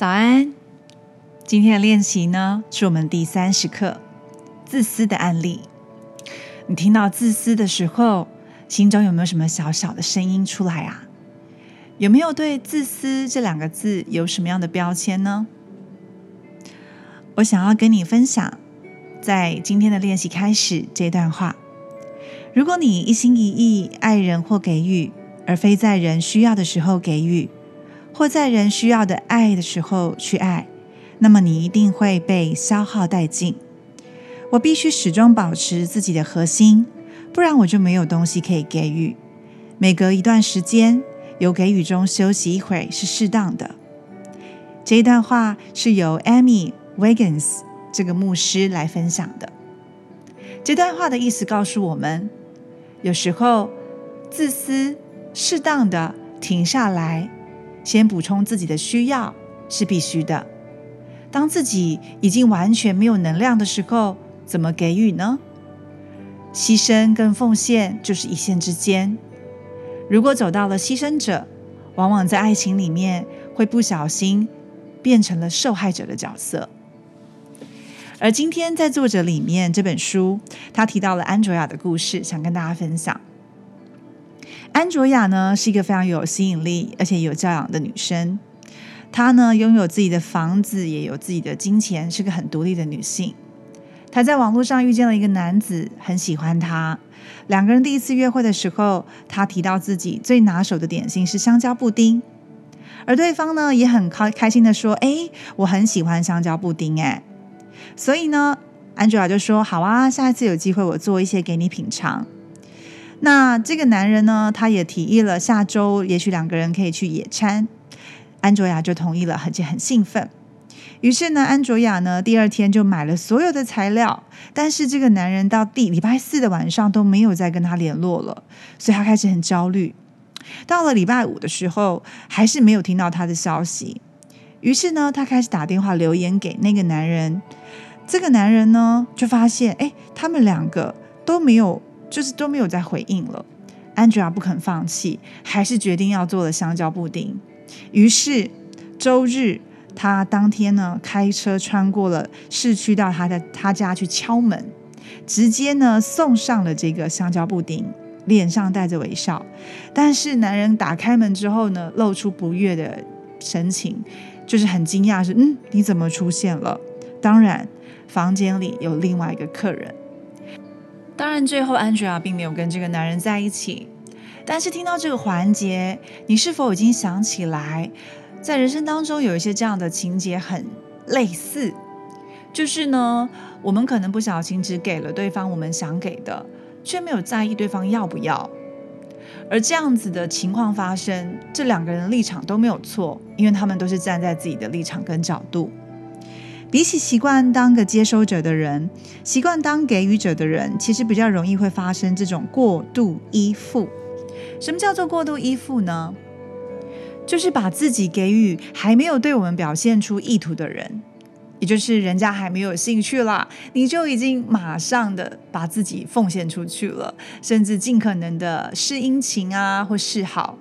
早安，今天的练习呢是我们第30课自私的案例。你听到自私的时候，心中有没有什么小小的声音出来啊？有没有对自私这两个字有什么样的标签呢？我想要跟你分享在今天的练习开始这段话：如果你一心一意爱人或给予，而非在人需要的时候给予，或在人需要的爱的时候去爱，那么你一定会被消耗殆尽。我必须始终保持自己的核心，不然我就没有东西可以给予。每隔一段时间，由给予中休息一会是适当的。这一段话是由 Amy Wiggins 这个牧师来分享的。这段话的意思告诉我们，有时候自私适当的停下来，先补充自己的需要是必须的。当自己已经完全没有能量的时候，怎么给予呢？牺牲跟奉献就是一线之间。如果走到了牺牲者，往往在爱情里面会不小心变成了受害者的角色。而今天在作者里面这本书，他提到了Andrea的故事，想跟大家分享。Andrea呢是一个非常有吸引力而且有教养的女生，她呢拥有自己的房子，也有自己的金钱，是个很独立的女性。她在网络上遇见了一个男子，很喜欢她。两个人第一次约会的时候，她提到自己最拿手的点心是香蕉布丁，而对方呢也很开心的说：我很喜欢香蕉布丁耶。所以呢 Andrea 就说：好啊，下一次有机会我做一些给你品尝。那这个男人呢，他也提议了下周也许两个人可以去野餐，安卓雅就同意了，很兴奋。于是呢，安卓雅呢第二天就买了所有的材料，但是这个男人到礼拜四的晚上都没有再跟他联络了，所以他开始很焦虑。到了礼拜五的时候，还是没有听到他的消息。于是呢，他开始打电话留言给那个男人。这个男人呢就发现他们两个都没有再回应了。 Andrea 不肯放弃，还是决定要做了香蕉布丁。于是周日他当天呢开车穿过了市区到他家去敲门，直接呢送上了这个香蕉布丁，脸上带着微笑。但是男人打开门之后呢，露出不悦的神情，就是很惊讶，说你怎么出现了？当然房间里有另外一个客人。当然最后 Andrea 并没有跟这个男人在一起，但是听到这个环节，你是否已经想起来，在人生当中有一些这样的情节很类似，就是呢我们可能不小心只给了对方我们想给的，却没有在意对方要不要。而这样子的情况发生，这两个人的立场都没有错，因为他们都是站在自己的立场跟角度。比起习惯当个接收者的人，习惯当给予者的人，其实比较容易会发生这种过度依附。什么叫做过度依附呢？就是把自己给予还没有对我们表现出意图的人，也就是人家还没有兴趣啦，你就已经马上的把自己奉献出去了，甚至尽可能的示殷勤啊或示好。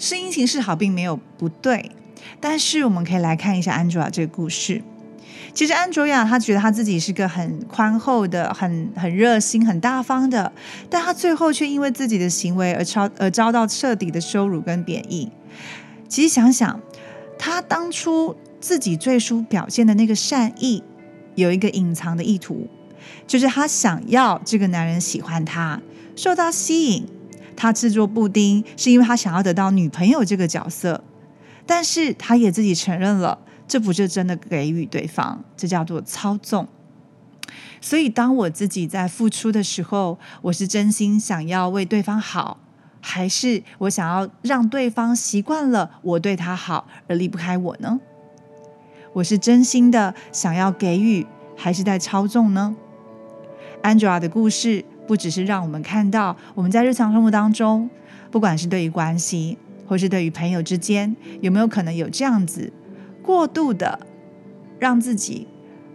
示殷勤示好并没有不对，但是我们可以来看一下 Andrea 这个故事。其实安卓雅她觉得她自己是个很宽厚的，很热心很大方的，但她最后却因为自己的行为而遭到彻底的羞辱跟贬义。其实想想她当初自己最初表现的那个善意，有一个隐藏的意图，就是她想要这个男人喜欢她，受到吸引。她制作布丁是因为她想要得到女朋友这个角色，但是她也自己承认了，这不是真的给予对方，这叫做操纵。所以当我自己在付出的时候，我是真心想要为对方好，还是我想要让对方习惯了我对他好而离不开我呢？我是真心的想要给予，还是在操纵呢？ Andrea 的故事不只是让我们看到我们在日常生活当中，不管是对于关系或是对于朋友之间，有没有可能有这样子过度的让自己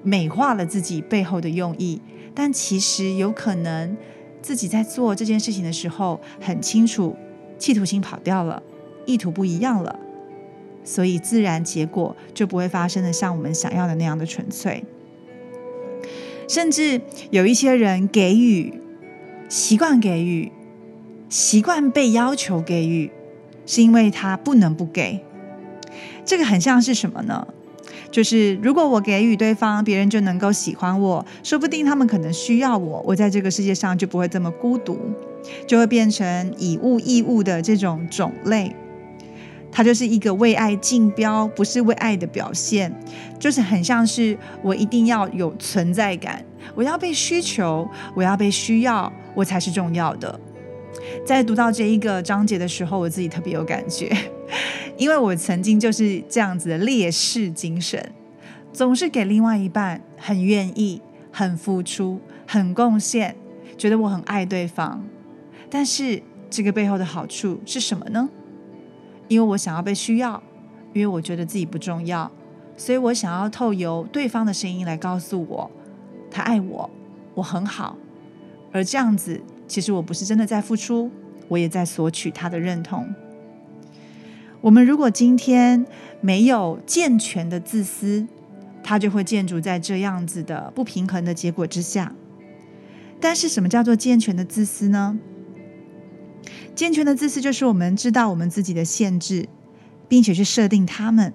美化了自己背后的用意，但其实有可能自己在做这件事情的时候很清楚，企图心跑掉了，意图不一样了，所以自然结果就不会发生的像我们想要的那样的纯粹。甚至有一些人给予，习惯给予，习惯被要求给予，是因为他不能不给。这个很像是什么呢？就是如果我给予对方，别人就能够喜欢我，说不定他们可能需要我，我在这个世界上就不会这么孤独，就会变成以物易物的这种种类。它就是一个为爱竞标，不是为爱的表现，就是很像是我一定要有存在感，我要被需求，我要被需要，我才是重要的。在读到这一个章节的时候，我自己特别有感觉，因为我曾经就是这样子的劣势精神，总是给另外一半，很愿意，很付出，很贡献，觉得我很爱对方。但是这个背后的好处是什么呢？因为我想要被需要，因为我觉得自己不重要，所以我想要透由对方的声音来告诉我，他爱我，我很好。而这样子其实我不是真的在付出，我也在索取他的认同。我们如果今天没有健全的自私，它就会建筑在这样子的不平衡的结果之下。但是什么叫做健全的自私呢？健全的自私就是我们知道我们自己的限制，并且去设定他们，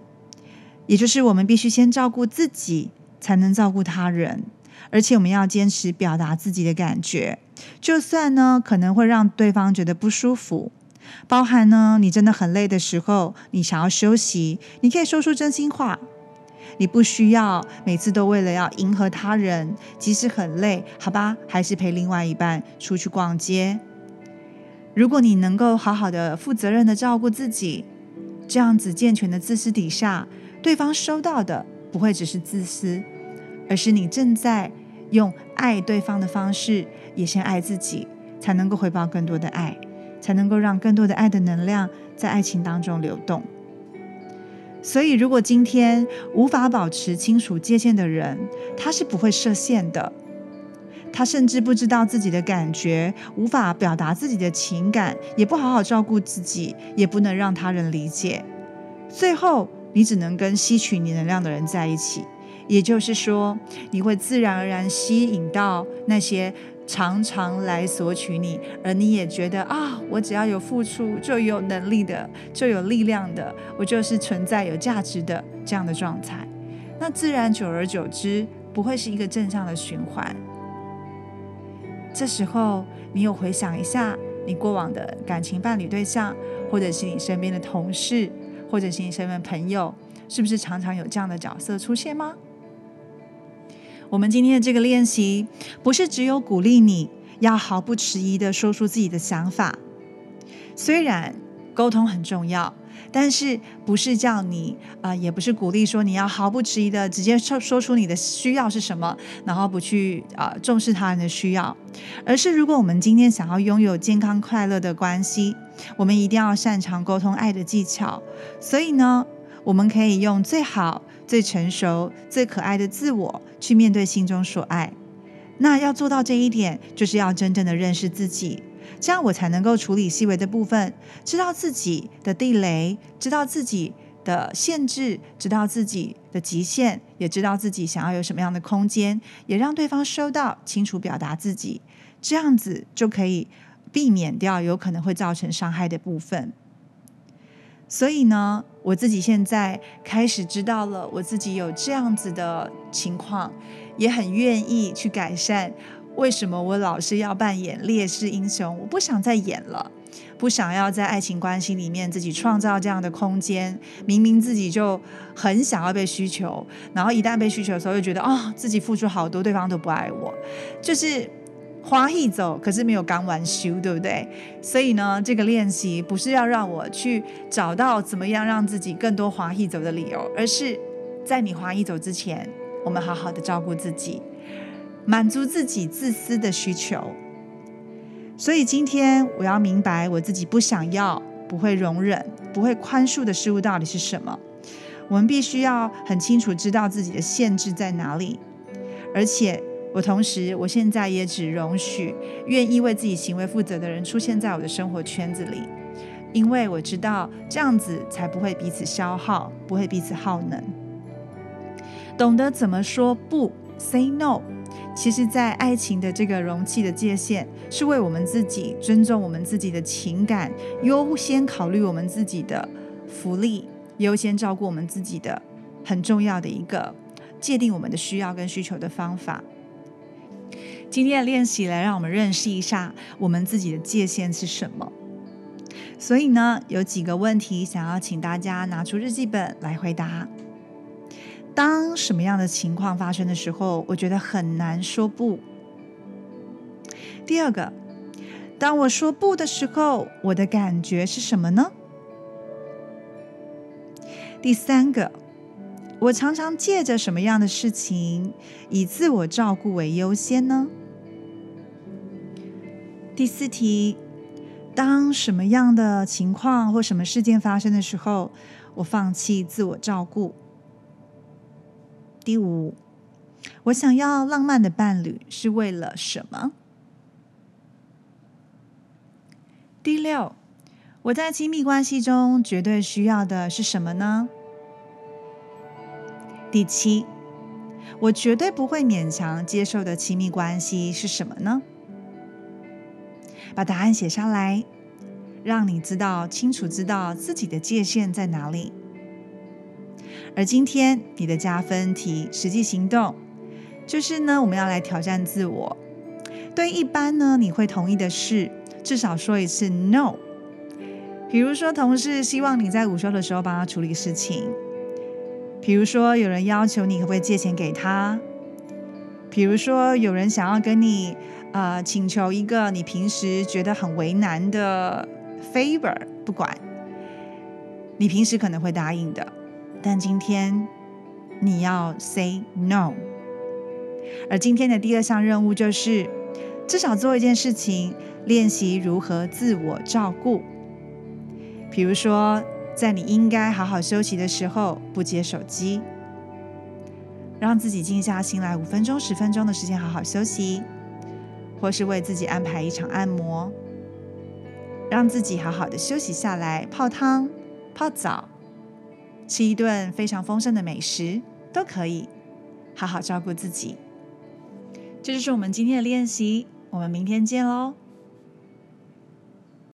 也就是我们必须先照顾自己才能照顾他人，而且我们要坚持表达自己的感觉，就算呢可能会让对方觉得不舒服，包含呢你真的很累的时候，你想要休息，你可以说出真心话，你不需要每次都为了要迎合他人，即使很累，好吧，还是陪另外一半出去逛街。如果你能够好好的负责任的照顾自己，这样子健全的自私底下，对方收到的不会只是自私，而是你正在用爱对方的方式也先爱自己，才能够回报更多的爱，才能够让更多的爱的能量在爱情当中流动。所以如果今天无法保持清楚界限的人，他是不会设限的，他甚至不知道自己的感觉，无法表达自己的情感，也不好好照顾自己，也不能让他人理解，最后你只能跟吸取你能量的人在一起。也就是说，你会自然而然吸引到那些常常来索取你，而你也觉得啊，我只要有付出就有能力的，就有力量的，我就是存在有价值的这样的状态。那自然久而久之不会是一个正向的循环。这时候你有回想一下你过往的感情伴侣对象，或者是你身边的同事，或者是你身边的朋友，是不是常常有这样的角色出现吗？我们今天的这个练习不是只有鼓励你要毫不迟疑地说出自己的想法，虽然沟通很重要，但是不是叫你也不是鼓励说你要毫不迟疑地直接说出你的需要是什么，然后不去重视他人的需要，而是如果我们今天想要拥有健康快乐的关系，我们一定要擅长沟通爱的技巧。所以呢，我们可以用最好、最成熟、最可爱的自我去面对心中所爱。那要做到这一点，就是要真正的认识自己，这样我才能够处理细微的部分，知道自己的地雷，知道自己的限制，知道自己的极限，也知道自己想要有什么样的空间，也让对方收到，清楚表达自己，这样子就可以避免掉有可能会造成伤害的部分。所以呢，我自己现在开始知道了我自己有这样子的情况，也很愿意去改善。为什么我老是要扮演劣势英雄？我不想再演了，不想要在爱情关系里面自己创造这样的空间。明明自己就很想要被需求，然后一旦被需求的时候，又觉得自己付出好多，对方都不爱我，就是花一走，可是没有刚完修，对不对？所以呢，这个练习不是要让我去找到怎么样让自己更多花一走的理由，而是在你花一走之前，我们好好的照顾自己，满足自己自私的需求。所以今天我要明白我自己不想要、不会容忍、不会宽恕的事物到底是什么。我们必须要很清楚知道自己的限制在哪里，而且我现在也只容许愿意为自己行为负责的人出现在我的生活圈子里，因为我知道这样子才不会彼此消耗，不会彼此耗能。懂得怎么说不 say no， 其实在爱情的这个容器的界限，是为我们自己，尊重我们自己的情感，优先考虑我们自己的福利，优先照顾我们自己的，很重要的一个界定我们的需要跟需求的方法。今天的练习来让我们认识一下我们自己的界限是什么。所以呢，有几个问题想要请大家拿出日记本来回答。当什么样的情况发生的时候，我觉得很难说不？第二个，当我说不的时候，我的感觉是什么呢？第三个，我常常借着什么样的事情以自我照顾为优先呢？第四题，当什么样的情况或什么事件发生的时候，我放弃自我照顾？第五，我想要浪漫的伴侣是为了什么？第六，我在亲密关系中绝对需要的是什么呢？第七，我绝对不会勉强接受的亲密关系是什么呢？把答案写下来，让你知道，清楚知道自己的界限在哪里。而今天你的加分题实际行动，就是呢，我们要来挑战自我。对一般呢你会同意的事，至少说一次 no。 比如说同事希望你在午休的时候帮他处理事情，比如说有人要求你可不可以借钱给他，比如说有人想要跟你请求一个你平时觉得很为难的 favor， 不管你平时可能会答应的，但今天你要 say no。 而今天的第二项任务就是至少做一件事情，练习如何自我照顾。比如说在你应该好好休息的时候，不接手机，让自己静下心来5分钟、10分钟的时间好好休息，或是为自己安排一场按摩，让自己好好的休息下来，泡汤、泡澡，吃一顿非常丰盛的美食，都可以好好照顾自己。这就是我们今天的练习，我们明天见喽。